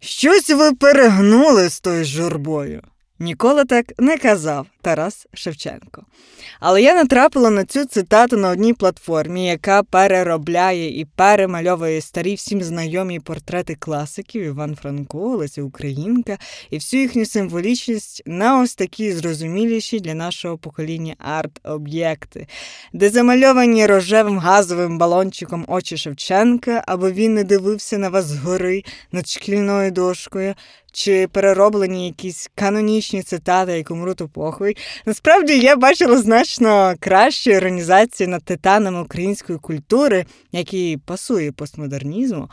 Щось ви перегнули з тою журбою. Ніколи так не казав Тарас Шевченко. Але я натрапила на цю цитату на одній платформі, яка переробляє і перемальовує старі всім знайомі портрети класиків Іван Франко, Леся Українка і всю їхню символічність на ось такі зрозуміліші для нашого покоління арт-об'єкти, де замальовані рожевим газовим балончиком очі Шевченка, аби він не дивився на вас згори над шкільною дошкою, чи перероблені якісь канонічні цитати, якому руту похуй. Насправді, я бачила значно кращу іронізацію над титанами української культури, який пасує постмодернізму.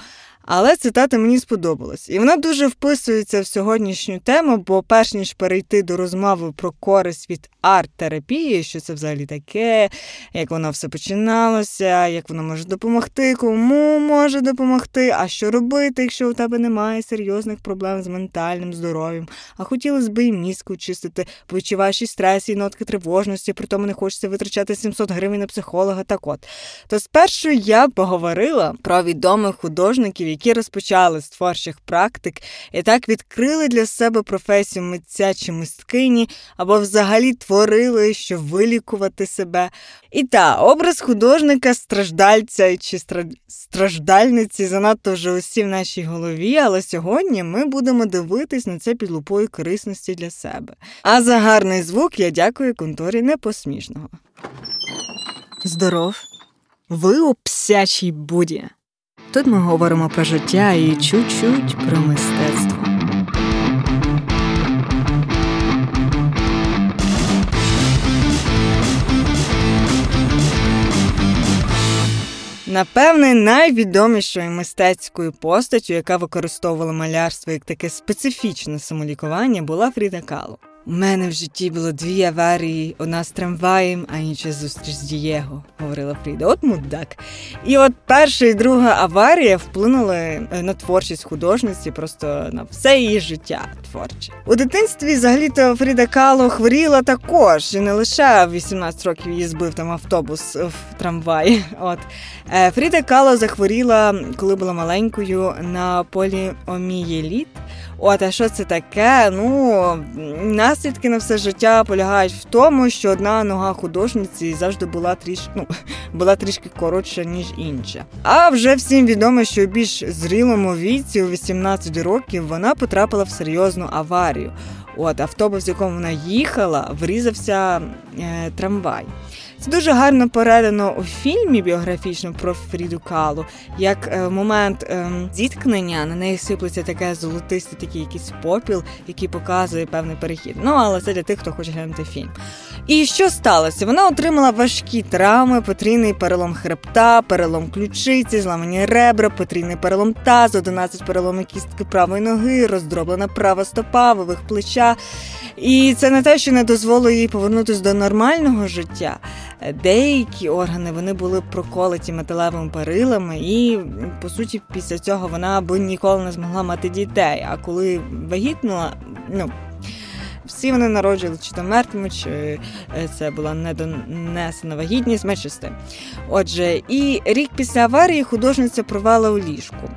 Але цитата мені сподобалась. І вона дуже вписується в сьогоднішню тему, бо перш ніж перейти до розмови про користь від арт-терапії, що це взагалі таке, як воно все починалося, як воно може допомогти, кому може допомогти, а що робити, якщо у тебе немає серйозних проблем з ментальним здоров'ям, а хотілося б і мізку чистити, бо відчуваєш і стрес, і нотки тривожності, при тому не хочеться витрачати 700 гривень на психолога, так от. То спершу я поговорила про відомих художників, які розпочали з творчих практик і так відкрили для себе професію митця чи мисткині, або взагалі творили, щоб вилікувати себе. І та, образ художника-страждальця чи страждальниці занадто вже усі в нашій голові, але сьогодні ми будемо дивитись на це під лупою корисності для себе. А за гарний звук я дякую конторі Непосмішного. Здоров! Ви у псячій буді! Тут ми говоримо про життя і чуть-чуть про мистецтво. Напевне, найвідомішою мистецькою постаттю, яка використовувала малярство як таке специфічне самолікування, була Фріда Кало. У мене в житті було 2 аварії, одна з трамваєм, а інша зустріч з Дієго, говорила Фріда. От мудак. І от перша і друга аварія вплинули на творчість художниці, просто на все її життя творче. У дитинстві, взагалі-то, Фріда Кало хворіла також, і не лише в 18 років її збив там автобус в трамваї. От. Фріда Кало захворіла, коли була маленькою, на поліомієліт. От, а що це таке? Наслідки на все життя полягають в тому, що одна нога художниці завжди була трішки коротша, ніж інша. А вже всім відомо, що у більш зрілому віці, у 18 років, вона потрапила в серйозну аварію. От, автобус, в якому вона їхала, врізався трамвай. Це дуже гарно передано у фільмі біографічно про Фріду Кало, як в момент зіткнення на неї сиплеться таке золотисте, такий якийсь попіл, який показує певний перехід. Але це для тих, хто хоче глянути фільм. І що сталося? Вона отримала важкі травми, потрійний перелом хребта, перелом ключиці, зламані ребра, потрійний перелом тазу, 11 переломів кістки правої ноги, роздроблена права стопа, вивих плеча. І це не те, що не дозволило їй повернутися до нормального життя. Деякі органи, вони були проколоті металевими перилами і, по суті, після цього вона би ніколи не змогла мати дітей. А коли вагітнула, всі вони народжували чи то мертвими, чи це була недонесена вагітність, менше з тим. Отже, і рік після аварії художниця провала у ліжку.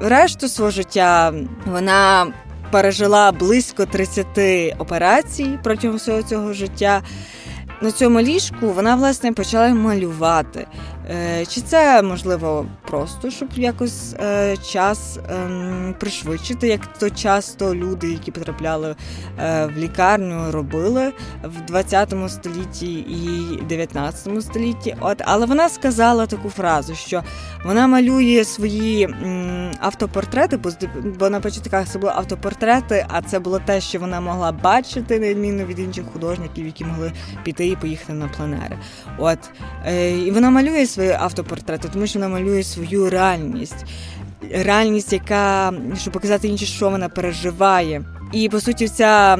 Решту свого життя вона пережила близько 30 операцій протягом всього цього життя. На цьому ліжку вона, власне, почала малювати. Чи це, можливо, просто, щоб якось час пришвидшити, як то часто люди, які потрапляли в лікарню, робили в 20-му столітті і 19-му столітті. Але вона сказала таку фразу, що вона малює свої автопортрети, бо на початках це були автопортрети, а це було те, що вона могла бачити, на відміну від інших художників, які могли піти і поїхати на пленери. І вона малює свої автопортрети, тому що вона малює свою реальність. Реальність, яка, щоб показати інші, що вона переживає. І, по суті, це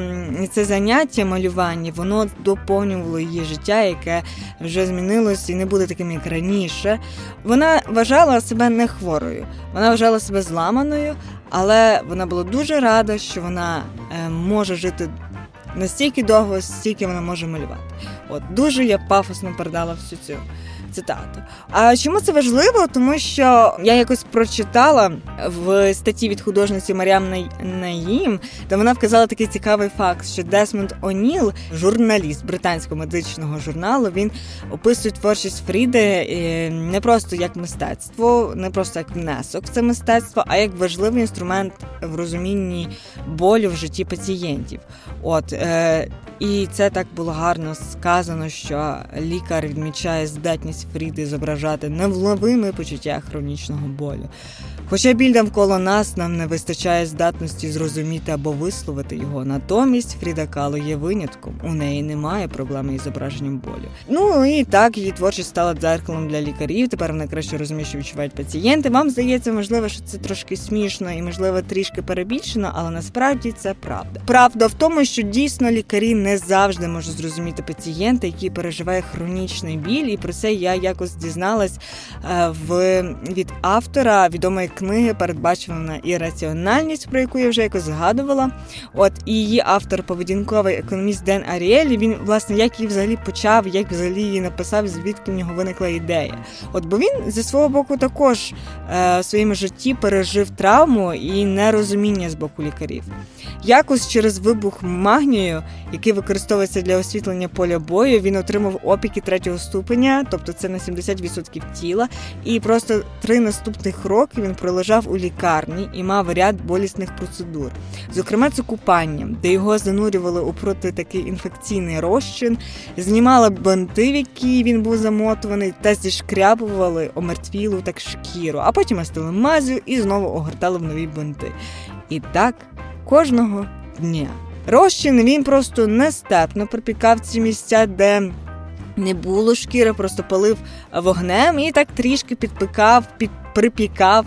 заняття малювання, воно доповнювало її життя, яке вже змінилось і не буде таким, як раніше. Вона вважала себе не хворою, вона вважала себе зламаною, але вона була дуже рада, що вона може жити настільки довго, стільки вона може малювати. Дуже я пафосно передала всю цю цитати. А чому це важливо? Тому що я якось прочитала в статті від художниці Маріам Наїм, де вона вказала такий цікавий факт, що Десмонд О'Ніл, журналіст британського медичного журналу, він описує творчість Фріди не просто як мистецтво, не просто як внесок в це мистецтво, а як важливий інструмент в розумінні болю в житті пацієнтів. І це так було гарно сказано, що лікар відмічає здатність Фріди зображати невловими почуття хронічного болю. Хоча біль навколо нас, нам не вистачає здатності зрозуміти або висловити його. Натомість Фріда Кало є винятком. У неї немає проблеми із зображенням болю. Ну і так, її творчість стала дзеркалом для лікарів. Тепер вона краще розуміє, що відчувають пацієнти. Вам здається, можливо, що це трошки смішно і, можливо, трішки перебільшено, але насправді це правда. Правда в тому, що дійсно лікарі не завжди можуть зрозуміти пацієнта, який переживає хронічний біль. І про це я якось дізналась від автора відомої книги «Передбачувана ірраціональність», про яку я вже якось згадувала. І її автор, поведінковий економіст Ден Аріелі, він, власне, як її взагалі почав, як взагалі її написав, звідки в нього виникла ідея. Бо він, зі свого боку, також в своєму житті пережив травму і нерозуміння з боку лікарів. Якось через вибух магнію, який використовується для освітлення поля бою, він отримав опіки 3-го ступеня, тобто це на 70% тіла, і просто 3 наступних роки він пролежав у лікарні і мав ряд болісних процедур. Зокрема, це купання, де його занурювали у протитакий інфекційний розчин, знімали банти, в які він був замотуваний, та зішкряпували омертвілу так шкіру, а потім мастили мазю і знову огортали в нові банти. І так кожного дня. Розчин він просто нестерпно припікав ці місця, де не було шкіри, просто палив вогнем і так трішки припікав,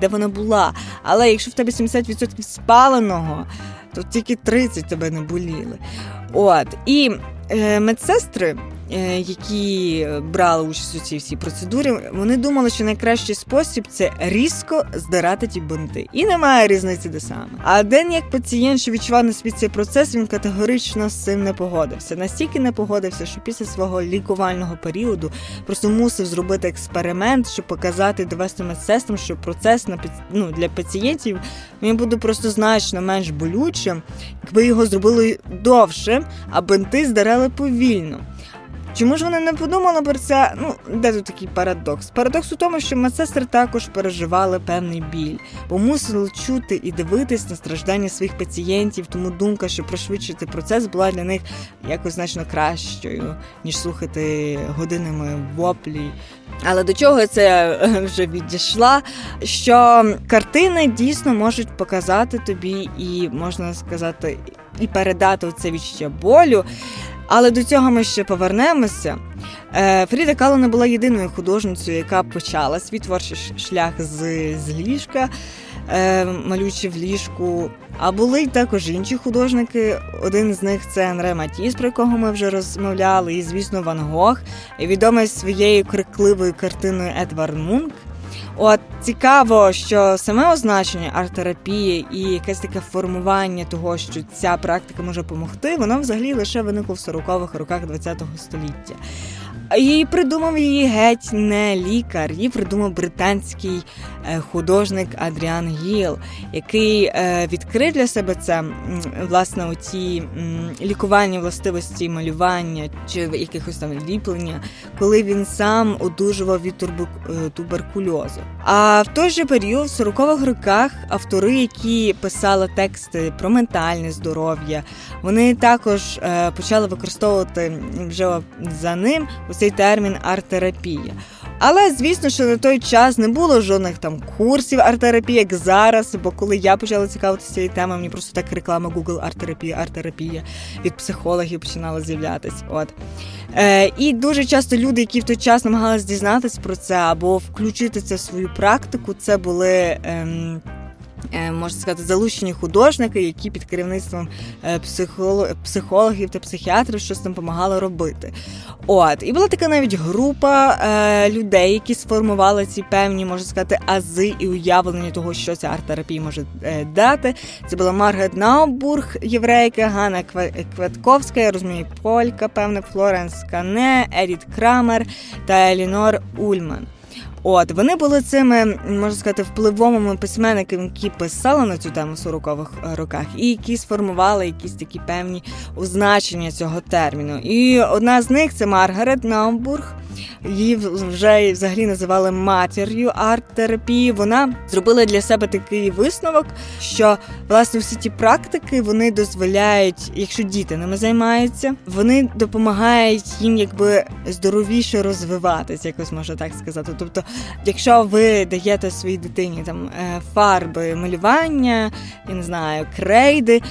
де вона була. Але якщо в тебе 70% спаленого, то тільки 30% тебе не боліли. І медсестри, які брали участь у цій всій процедурі, вони думали, що найкращий спосіб – це різко здирати ті бинти. І немає різниці, де саме. А Ден, як пацієнт, що відчував на свій цей процес, він категорично з цим не погодився. Настільки не погодився, що після свого лікувального періоду просто мусив зробити експеримент, щоб показати, довести медсестрам, що процес для пацієнтів він буде просто значно менш болючим, якби його зробили довше, а бинти здирали повільно. Чому ж вони не подумали про це? Де тут такий парадокс? Парадокс у тому, що медсестри також переживали певний біль, бо мусили чути і дивитись на страждання своїх пацієнтів, тому думка, що пришвидшити процес, була для них якось значно кращою, ніж слухати годинами воплі. Але до чого це вже відійшла, що картини дійсно можуть показати тобі і, можна сказати, і передати це відчуття болю. Але до цього ми ще повернемося. Фріда Кало не була єдиною художницею, яка почала свій творчий шлях з ліжка, малюючи в ліжку. А були й також інші художники. Один з них – це Анре Матіс, про якого ми вже розмовляли, і, звісно, Ван Гог, відомий своєю крикливою картиною «Едвард Мунк». Цікаво, що саме означення арт-терапії і якесь таке формування того, що ця практика може допомогти, воно взагалі лише виникло в 40-х роках ХХ століття. І придумав її геть не лікар, її придумав британський художник Адріан Гіл, який відкрив для себе це, власне, оті лікувальні властивості малювання чи якихось там ліплення, коли він сам одужував від туберкульозу. А в той же період, в 40-х роках, автори, які писали тексти про ментальне здоров'я, вони також почали використовувати вже за ним цей термін «арт-терапія». Але, звісно, що на той час не було жодних там курсів арт-терапії, як зараз, бо коли я почала цікавитися цією темою, мені просто так реклама Google арт-терапія від психологів починала з'являтися. І дуже часто люди, які в той час намагалися дізнатися про це або включити це в свою практику, це були можна сказати, залучені художники, які під керівництвом психологів та психіатрів щось там допомагали робити. І була така навіть група людей, які сформували ці певні, можна сказати, ази і уявлення того, що ця арт-терапія може дати. Це була Маргарет Наубург, єврейка, Ганна Квятковська, я розумію, полька, певне, Флоренс Кане, Едіт Крамер та Елінор Ульман. Вони були цими, можна сказати, впливовими письменниками, які писали на цю тему в 40-х роках, і які сформували якісь такі певні означення цього терміну. І одна з них – це Маргарет Наубург. Її вже взагалі називали матір'ю арт-терапії. Вона зробила для себе такий висновок, що, власне, всі ті практики, вони дозволяють, якщо діти ними займаються, вони допомагають їм, якби, здоровіше розвиватися, якось можна так сказати. Тобто, якщо ви даєте своїй дитині там фарби, малювання, я не знаю, крейди,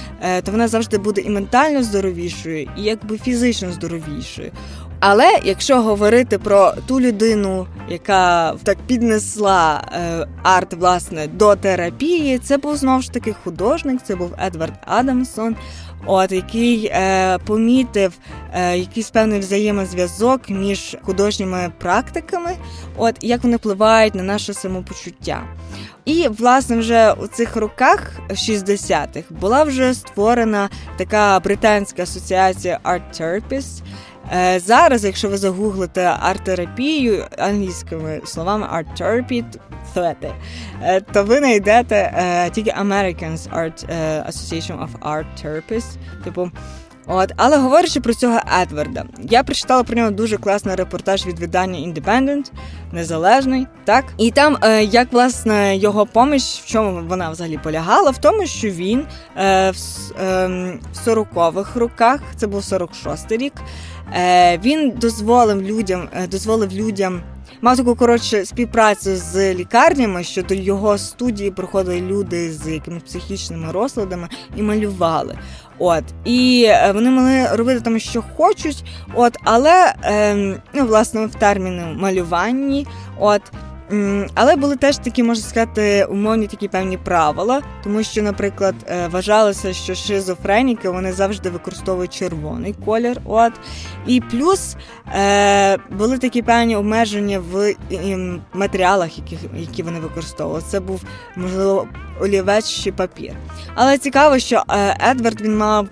то вона завжди буде і ментально здоровішою, і, якби, фізично здоровішою. Але якщо говорити про ту людину, яка так піднесла арт, власне, до терапії, це був, знову ж таки, художник, це був Едвард Адамсон, який помітив якийсь певний взаємозв'язок між художніми практиками, як вони впливають на наше самопочуття. І, власне, вже у цих роках 60-х була вже створена така британська асоціація Art Therapists. Зараз, якщо ви загуглите арт-терапію англійськими словами Art Therapy, то ви знайдете тільки Americans Art Association of Art Therapists. Але говорячи про цього Едварда, я прочитала про нього дуже класний репортаж від видання Independent, незалежний, так? І там, як, власне, його поміч, в чому вона взагалі полягала, в тому, що він в 40-х роках, це був 46-й рік, він дозволив людям мав таку, співпрацю з лікарнями, що до його студії приходили люди з якимись психічними розладами і малювали. І вони могли робити там, що хочуть, але, власне, в терміни малюванні, але були теж такі, можна сказати, умовні такі певні правила, тому що, наприклад, вважалося, що шизофреніки, вони завжди використовують червоний колір, і плюс були такі певні обмеження в матеріалах, які вони використовували. Це був, можливо, олівець чи папір. Але цікаво, що Едвард, він мав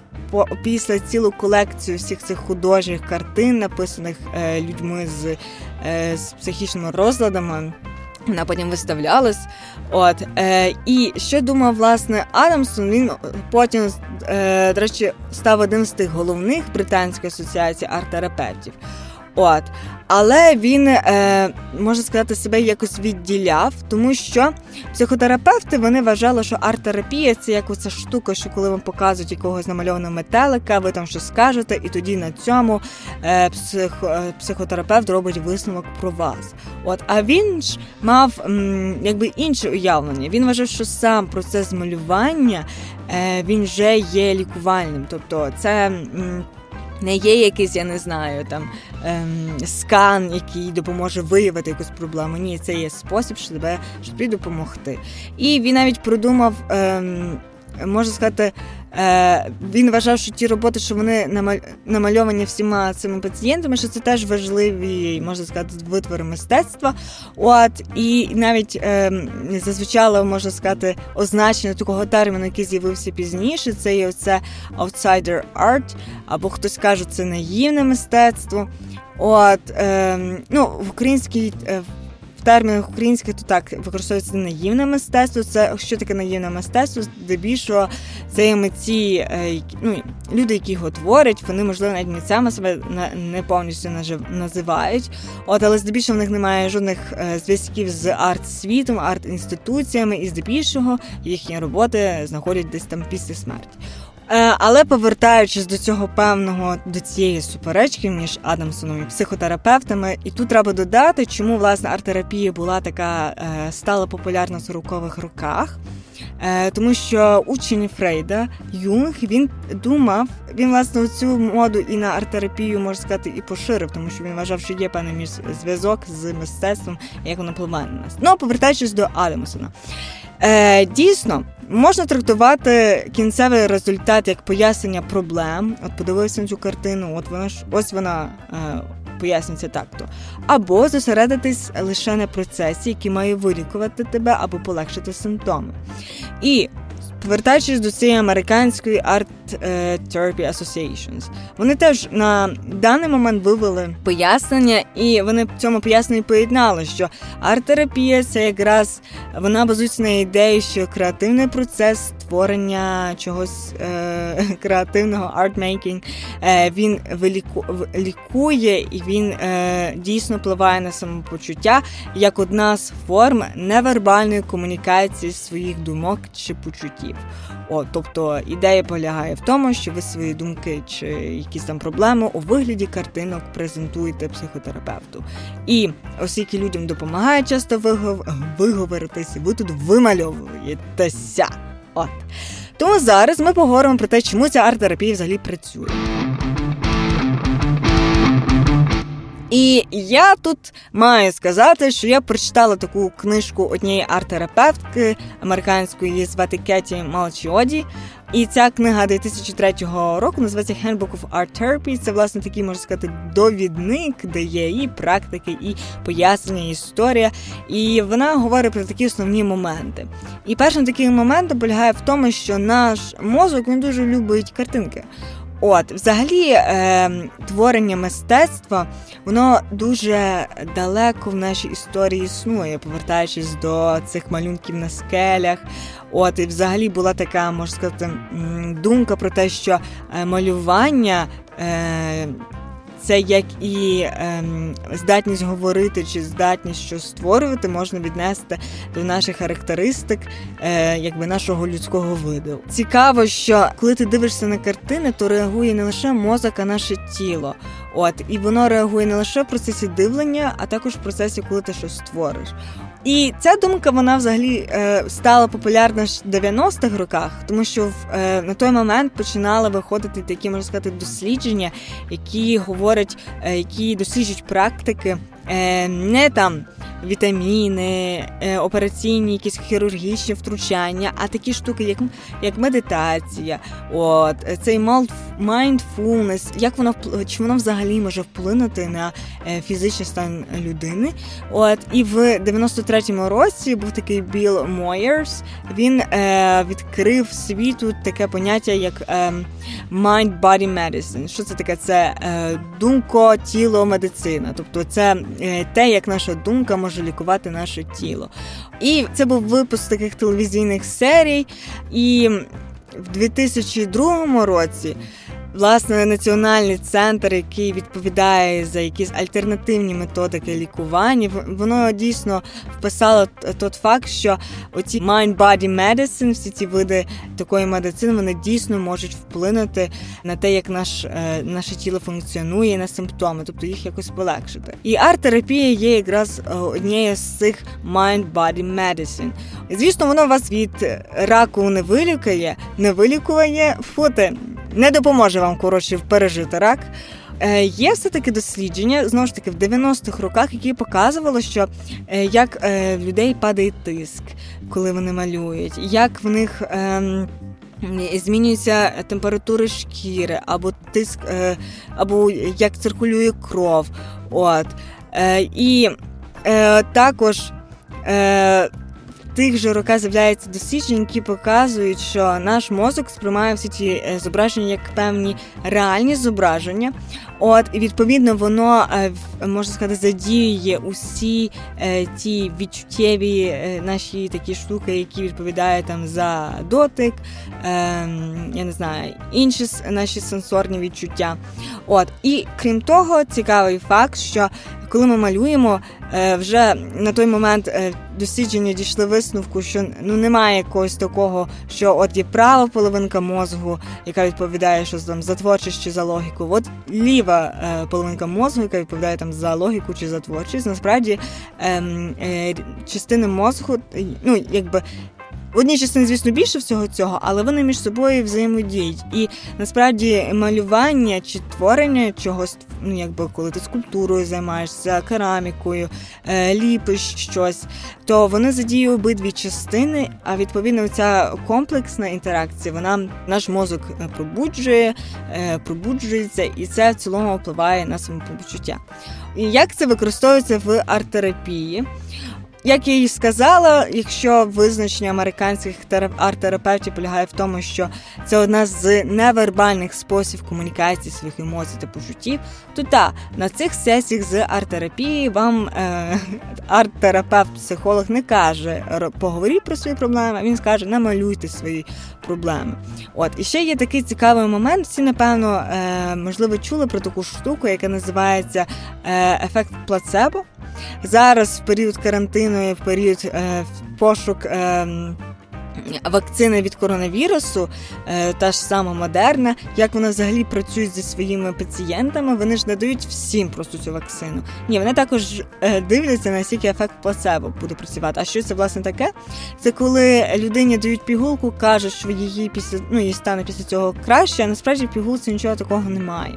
після цілу колекцію всіх цих художніх картин, написаних людьми з психічними розладами. Вона потім виставлялась. І що думав, власне, Адамсон, він потім, до речі, став одним з тих головних британської асоціації арт-терапевтів. Але він, можна сказати, себе якось відділяв, тому що психотерапевти, вони вважали, що арт-терапія – це як оця штука, що коли вам показують якогось намальованого метелика, ви там щось скажете, і тоді на цьому психотерапевт робить висновок про вас. А він ж мав якби інше уявлення. Він вважав, що сам процес малювання, він вже є лікувальним. Тобто це не є якийсь, я не знаю, там скан, який допоможе виявити якусь проблему. Ні, це є спосіб, щоб тобі допомогти. І він навіть придумав, можна сказати, він вважав, що ті роботи, що вони намальовані всіма цими пацієнтами, що це теж важливі, можна сказати, витвори мистецтва. І навіть зазвичай, можна сказати, означення такого терміну, який з'явився пізніше, це є оце outsider art, або хтось каже, це наївне мистецтво. В українській термінах українських то так використовується наївне мистецтво. Це що таке наївне мистецтво? Здебільшого це митці, люди, які його творять, вони, можливо, навіть митцями себе не повністю називають. Але здебільшого в них немає жодних зв'язків з арт-світом, арт-інституціями, і здебільшого їхні роботи знаходять десь там після смерті. Але повертаючись до цього певного, до цієї суперечки між Адамсоном і психотерапевтами, і тут треба додати, чому, власне, арт-терапія була така, стала популярна в 40-х роках, тому що учень Фрейда, Юнг, він, власне, цю моду і на арт-терапію, можна сказати, і поширив, тому що він вважав, що є певний зв'язок з мистецтвом, як воно впливає на нас. Повертаючись до Адамсона. Дійсно, можна трактувати кінцевий результат як пояснення проблем. От подивився на цю картину, от вона ж ось вона пояснюється так-то. Або зосередитись лише на процесі, який має вилікувати тебе або полегшити симптоми. І повертаючись до цієї американської Art Therapy Associations, вони теж на даний момент вивели пояснення, і вони в цьому поясненні поєднали, що арт-терапія – це якраз, вона базується на ідеї, що креативний процес створення чогось креативного, art-making, він лікує і він дійсно впливає на самопочуття як одна з форм невербальної комунікації своїх думок чи почуттів. Тобто ідея полягає в тому, що ви свої думки чи якісь там проблеми у вигляді картинок презентуєте психотерапевту. І оскільки людям допомагає часто виговоритися, ви тут вимальовуєтеся. Тому зараз ми поговоримо про те, чому ця арт-терапія взагалі працює. І я тут маю сказати, що я прочитала таку книжку однієї арт-терапевтки американської, її звати Кеті Малчіоді. І ця книга 2003 року називається Handbook of Art Therapy. Це, власне, такий, можна сказати, довідник, де є і практики, і пояснення, і історія. І вона говорить про такі основні моменти. І першим таким моментом полягає в тому, що наш мозок, він дуже любить картинки. Взагалі, творення мистецтва, воно дуже далеко в нашій історії існує, повертаючись до цих малюнків на скелях. І взагалі була така, можна сказати, думка про те, що малювання це як і здатність говорити чи здатність щось створювати можна віднести до наших характеристик якби нашого людського виду. Цікаво, що коли ти дивишся на картини, то реагує не лише мозок, а наше тіло. І воно реагує не лише в процесі дивлення, а також в процесі, коли ти щось створиш. І ця думка, вона взагалі стала популярна в 90-х роках, тому що на той момент починали виходити такі, можна сказати, дослідження, які говорять, які досліджують практики, не там вітаміни, операційні, якісь хірургічні втручання, а такі штуки, як медитація, цей mindfulness, як воно, чи воно взагалі може вплинути на фізичний стан людини. І в 93-му році був такий Білл Мойерс, він відкрив світу таке поняття, як mind-body medicine. Що це таке? Це думко-тіло-медицина, тобто це те, як наша думка може лікувати наше тіло. І це був випуск таких телевізійних серій. І в 2002 році, власне, Національний центр, який відповідає за якісь альтернативні методики лікування, воно дійсно вписало той факт, що оці mind-body medicine, всі ці види такої медицини, вони дійсно можуть вплинути на те, як наше тіло функціонує, на симптоми, тобто їх якось полегшити. І арт-терапія є якраз однією з цих mind-body medicine. Звісно, воно вас від раку не вилікує, не допоможе вам, пережити рак. Є все-таки дослідження, знову ж таки, в 90-х роках, які показували, що як людей падає тиск, коли вони малюють, як в них змінюється температура шкіри, або тиск, або як циркулює кров. І також тих же роках з'являються дослідження, які показують, що наш мозок сприймає всі ці зображення як певні реальні зображення. І відповідно воно, можна сказати, задіює усі ті відчуттєві наші такі штуки, які відповідають там за дотик, я не знаю, інші наші сенсорні відчуття. І крім того, цікавий факт, що коли ми малюємо, вже на той момент дослідження дійшли висновку, що немає якогось такого, що є права половинка мозку, яка відповідає, що там за творчість чи за логіку. Ліва половинка мозку, яка відповідає там за логіку чи за творчість. Насправді частини мозку, одній частині, звісно, більше всього цього, але вони між собою взаємодіють. І насправді малювання чи творення чогось, ну якби коли ти скульптурою займаєшся, керамікою, ліпиш щось, то вони задіють обидві частини, а відповідно ця комплексна інтеракція, вона наш мозок пробуджується, і це в цілому впливає на самопочуття. І як це використовується в арт-терапії? Як я і сказала, якщо визначення американських арт-терапевтів полягає в тому, що це одна з невербальних спосіб комунікації своїх емоцій та почуттів, то на цих сесіях з арт-терапії вам арт-терапевт-психолог не каже «поговори про свої проблеми», а він скаже «намалюйте свої проблеми». І ще є такий цікавий момент, всі, напевно, можливо, чули про таку штуку, яка називається «ефект плацебо». Зараз в період карантину і в період пошук вакцини від коронавірусу, та ж сама Модерна, як вона взагалі працює зі своїми пацієнтами, вони ж не дають всім просто цю вакцину. Ні, вони також дивляться, наскільки ефект плацебо буде працювати. А що це, власне, таке? Це коли людині дають пігулку, кажуть, що їй стане після цього краще, а насправді в пігулці нічого такого немає.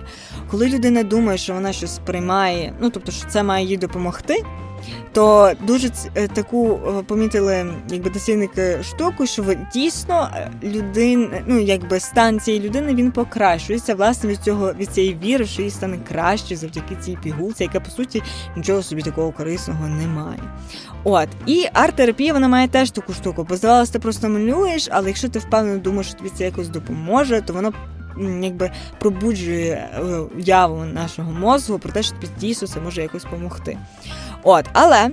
Коли людина думає, що вона щось приймає, тобто, що це має їй допомогти, то дуже таку помітили дослідники штуку, що дійсно стан цієї людини він покращується власне від цієї віри, що їй стане краще завдяки цій пігулці, яка по суті нічого собі такого корисного не має. І арт-терапія вона має теж таку штуку, бо здавалося, ти просто малюєш, але якщо ти впевнено думаєш, що тобі це якось допоможе, то воно пробуджує уяву нашого мозку про те, що дійсно це може якось допомогти. Але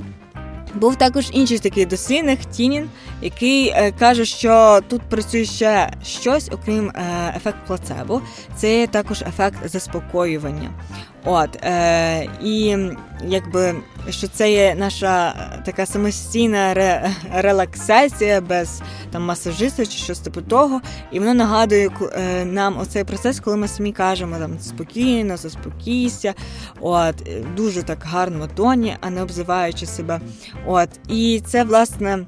був також інший такий дослідник Тінін, який каже, що тут працює ще щось, окрім ефект плацебо. Це також ефект заспокоювання. Що це є наша така самостійна релаксація без масажиста чи щось типу того, і воно нагадує нам оцей процес, коли ми самі кажемо спокійно, заспокійся, дуже так гарно тоні, а не обзиваючи себе. І це, власне,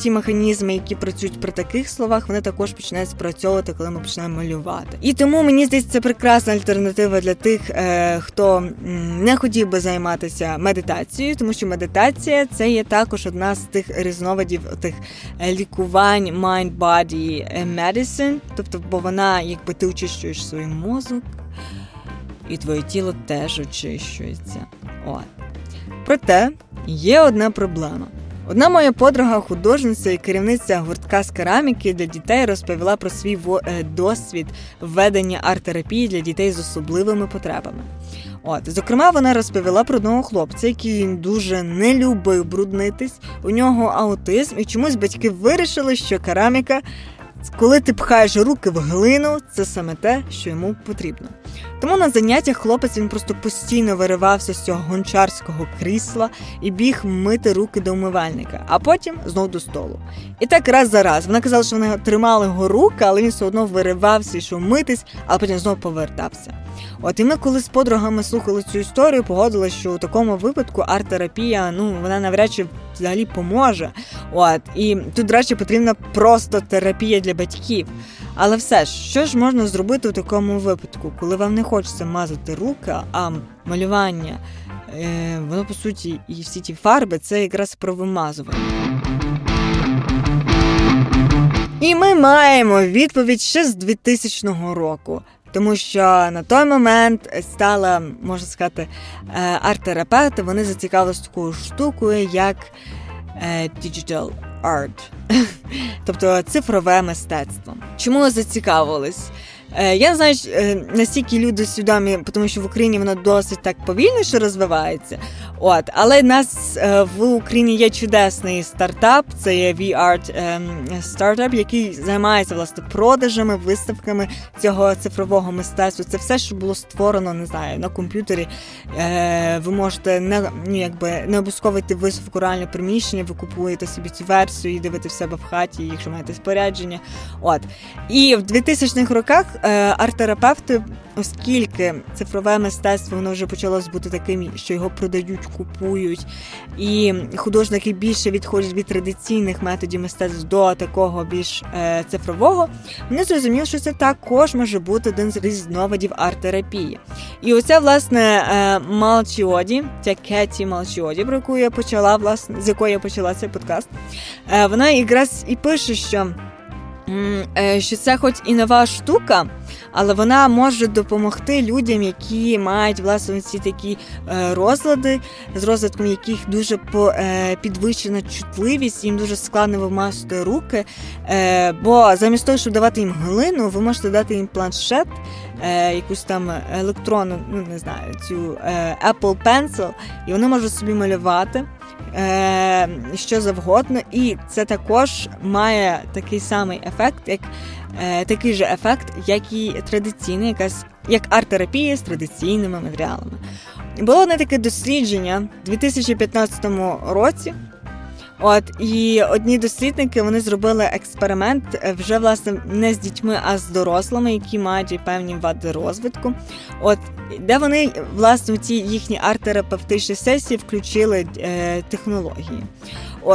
ті механізми, які працюють при таких словах, вони також починають спрацьовувати, коли ми починаємо малювати. І тому, мені здається, це прекрасна альтернатива для тих, хто не хотів би займатися медитацією, тому що медитація – це є також одна з тих різновидів тих лікувань mind-body medicine, тобто, бо вона, ти очищуєш свій мозок, і твоє тіло теж очищується. Проте є одна проблема. Одна моя подруга, художниця і керівниця гуртка з кераміки для дітей розповіла про свій досвід введення арт-терапії для дітей з особливими потребами. Зокрема, вона розповіла про одного хлопця, який дуже не любив бруднитись, у нього аутизм, і чомусь батьки вирішили, що кераміка, коли ти пхаєш руки в глину, це саме те, що йому потрібно. Тому на заняттях хлопець він просто постійно виривався з цього гончарського крісла і біг мити руки до умивальника, а потім знов до столу. І так раз за раз. Вона казала, що вони тримали його руки, але він все одно виривався, йшов митись, а потім знов повертався. І ми, коли з подругами слухали цю історію, погодилися, що у такому випадку арт-терапія, вона навряд чи взагалі поможе. І тут, до речі, потрібна просто терапія для батьків. Але все ж, що ж можна зробити у такому випадку, коли вам не хочеться мазати руки, а малювання, воно, по суті, і всі ті фарби, це якраз про вимазування. І ми маємо відповідь ще з 2000 року. Тому що на той момент стала, можна сказати, арт-терапевти, вони зацікавились такою штукою, як digital art, тобто цифрове мистецтво. Чому зацікавились? Я не знаю, настільки люди свідомі, тому що в Україні воно досить так повільніше розвивається. Але в нас в Україні є чудесний стартап, це є V-Art стартап, який займається, власне, продажами, виставками цього цифрового мистецтва. Це все, що було створено, не знаю, на комп'ютері. Ви можете не обов'язково йти в виставку реальне приміщення, ви купуєте собі цю версію і дивите в себе в хаті, якщо маєте спорядження. І в 2000-х роках арт-терапевти, оскільки цифрове мистецтво воно вже почало бути таким, що його продають купують. І художники більше відходять від традиційних методів мистецтв до такого більш цифрового, вони зрозуміли, що це також може бути один з різновидів арт-терапії. І оця, власне, Малчіоді, ця Кеті Малчіоді, про яку я почала, власне, з якої я почала цей подкаст, вона якраз і пише, що це хоч і нова штука, але вона може допомогти людям, які мають, власне, ці такі розлади, з розвитком яких дуже підвищена чутливість, їм дуже складно вимазати руки, бо замість того, щоб давати їм глину, ви можете дати їм планшет, якусь там електронну, не знаю, цю Apple Pencil, і вони можуть собі малювати що завгодно, і це також має такий самий ефект, як такий же ефект, як і традиційний, як арт-терапія з традиційними матеріалами. Було одне таке дослідження у 2015 році. І одні дослідники, вони зробили експеримент вже, власне, не з дітьми, а з дорослими, які мають і певні вади розвитку. Де вони, власне, у ці їхні арт-терапевтичні сесії включили технології.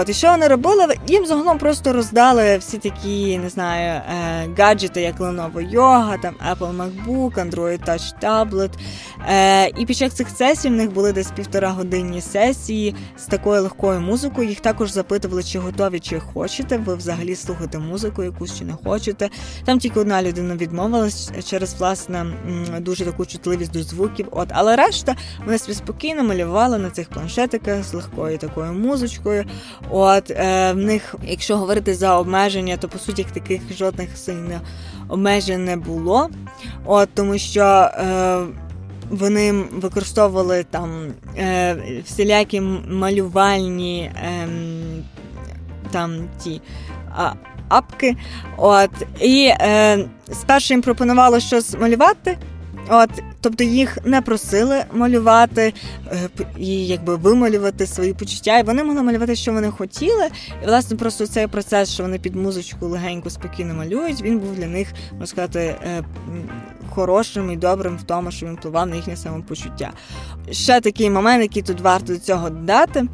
І що вони робили? Їм загалом просто роздали всі такі, не знаю, гаджети, як Lenovo Yoga, там Apple MacBook, Android Touch Tablet. І під час цих сесій в них були десь 1,5-годинні сесії з такою легкою музикою. Їх також запитували, чи готові, чи хочете ви взагалі слухати музику якусь, чи не хочете. Там тільки одна людина відмовилась через, власне, дуже таку чутливість до звуків. Але решта вони спокійно малювали на цих планшетиках з легкою такою музичкою. В них, якщо говорити за обмеження, то, по суті, таких жодних сильно обмежень не було, тому що вони використовували там всілякі малювальні там ті апки, і спершу їм пропонувало щось малювати, тобто їх не просили малювати і якби вималювати свої почуття, і вони могли малювати, що вони хотіли. І, власне, просто цей процес, що вони під музичку легенько, спокійно малюють, він був для них, можна сказати, хорошим і добрим в тому, що він впливав на їхнє самопочуття. Ще такий момент, який тут варто до цього додати.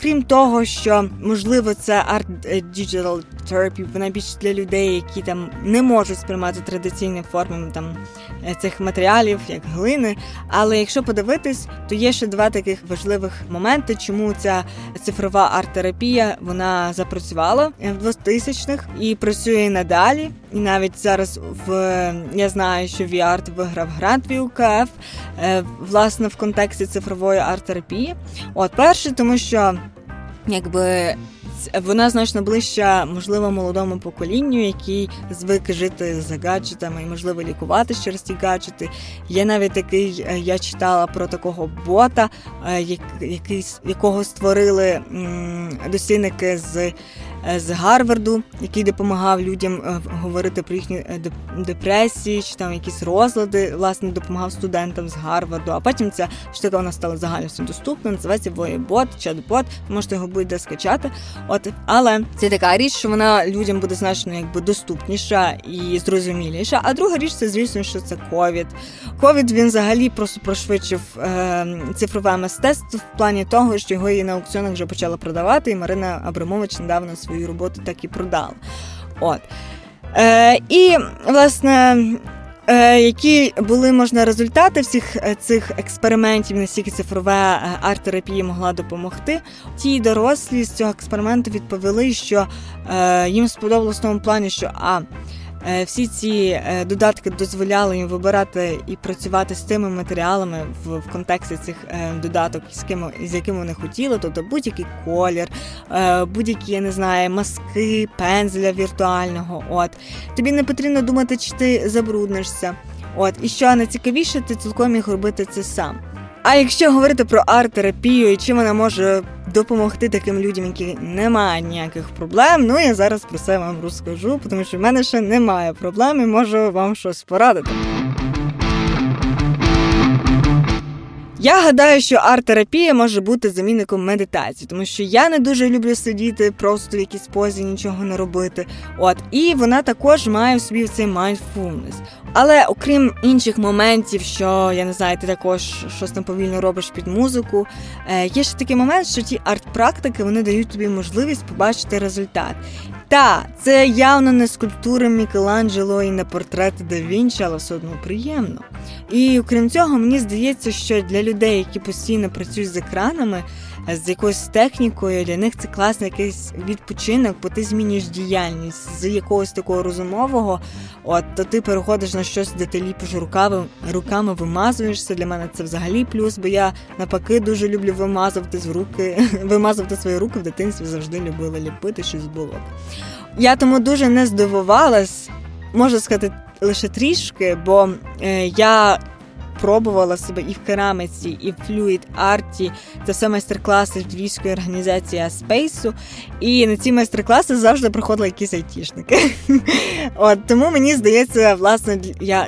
Крім того, що, можливо, це арт-діджитал терапія, вона більше для людей, які там не можуть сприймати традиційні форми там цих матеріалів, як глини. Але якщо подивитись, то є ще два таких важливих моменти, чому ця цифрова арт-терапія, вона запрацювала в 2000-х і працює надалі. І навіть зараз я знаю, що V-Art виграв грант від УКФ, власне, в контексті цифрової арт-терапії. Перше, тому що якби вона значно ближча, можливо, молодому поколінню, який звик жити за гаджетами і, можливо, лікуватись через ті гаджети. Є навіть такий, я читала про такого бота, якого створили дослідники з Гарварду, який допомагав людям говорити про їхні депресії чи там якісь розлади, власне, допомагав студентам з Гарварду, а потім ця штука вона стала загально доступна, називається Voyebot, чат-бот, можете його будь-де скачати. Але це така річ, що вона людям буде значно якби доступніша і зрозуміліша. А друга річ, це, звісно, що це ковід. Ковід, він взагалі просто прошвидшив цифрове мистецтво в плані того, що його і на аукціонах вже почали продавати, і Марина Абрамович недавно свою роботу так і продала. І, власне, які були, можна, результати всіх цих експериментів, наскільки цифрова арт-терапія могла допомогти. Ті дорослі з цього експерименту відповіли, що їм сподобалось в тому плані, що всі ці додатки дозволяли їм вибирати і працювати з тими матеріалами в контексті цих додаток, з якими вони хотіли, тобто будь-який колір, будь-які, я не знаю, маски, пензля віртуального. Тобі не потрібно думати, чи ти забруднишся. І що найцікавіше, ти цілком міг робити це сам. А якщо говорити про арт-терапію і чим вона може допомогти таким людям, які не мають ніяких проблем, я зараз про це вам розкажу, тому що в мене ще немає проблем і можу вам щось порадити. Я гадаю, що арт-терапія може бути замінником медитації, тому що я не дуже люблю сидіти просто в якійсь позі, нічого не робити. І вона також має в собі цей mindfulness. Але окрім інших моментів, що, я не знаю, ти також щось там повільно робиш під музику, є ще такий момент, що ті арт-практики, вони дають тобі можливість побачити результат. Та, це явно не скульптури Мікеланджело і не портрети Да Вінчі, але все одно приємно. І окрім цього, мені здається, що для людей, які постійно працюють з екранами, з якоюсь технікою, для них це класний якийсь відпочинок, бо ти змінюєш діяльність з якогось такого розумового, то ти переходиш на щось, де ти ліпиш руками вимазуєшся. Для мене це взагалі плюс, бо я навпаки дуже люблю вимазувати свої руки в дитинстві, завжди любила ліпити щось з булок. Я тому дуже не здивувалась, можна сказати, лише трішки, бо я пробувала себе і в кераміці, і в флюїд-арті. Це все майстер-класи львівської організації «Аспейсу». І на ці майстер-класи завжди приходили якісь айтішники. Тому мені здається, власне,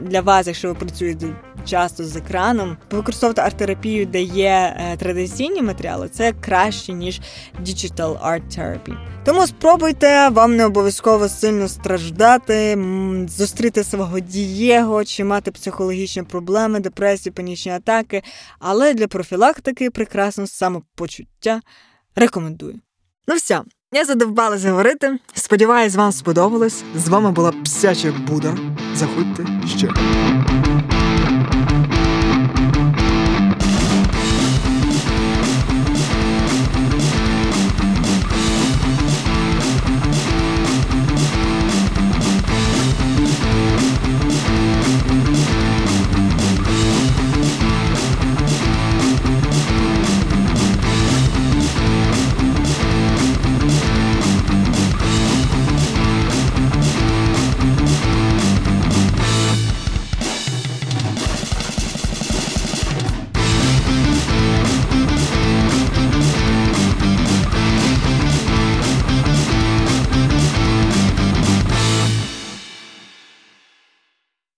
для вас, якщо ви працюєте часто з екраном, використовувати арт-терапію, де є традиційні матеріали, це краще, ніж digital art therapy. Тому спробуйте, вам не обов'язково сильно страждати, зустріти свого Дієго, чи мати психологічні проблеми, депресії, панічні атаки, але для профілактики прекрасно самопочуття рекомендую. Ну все, я задовбалась говорити, сподіваюсь, вам сподобалось. З вами була Псяча Буда. Заходьте ще.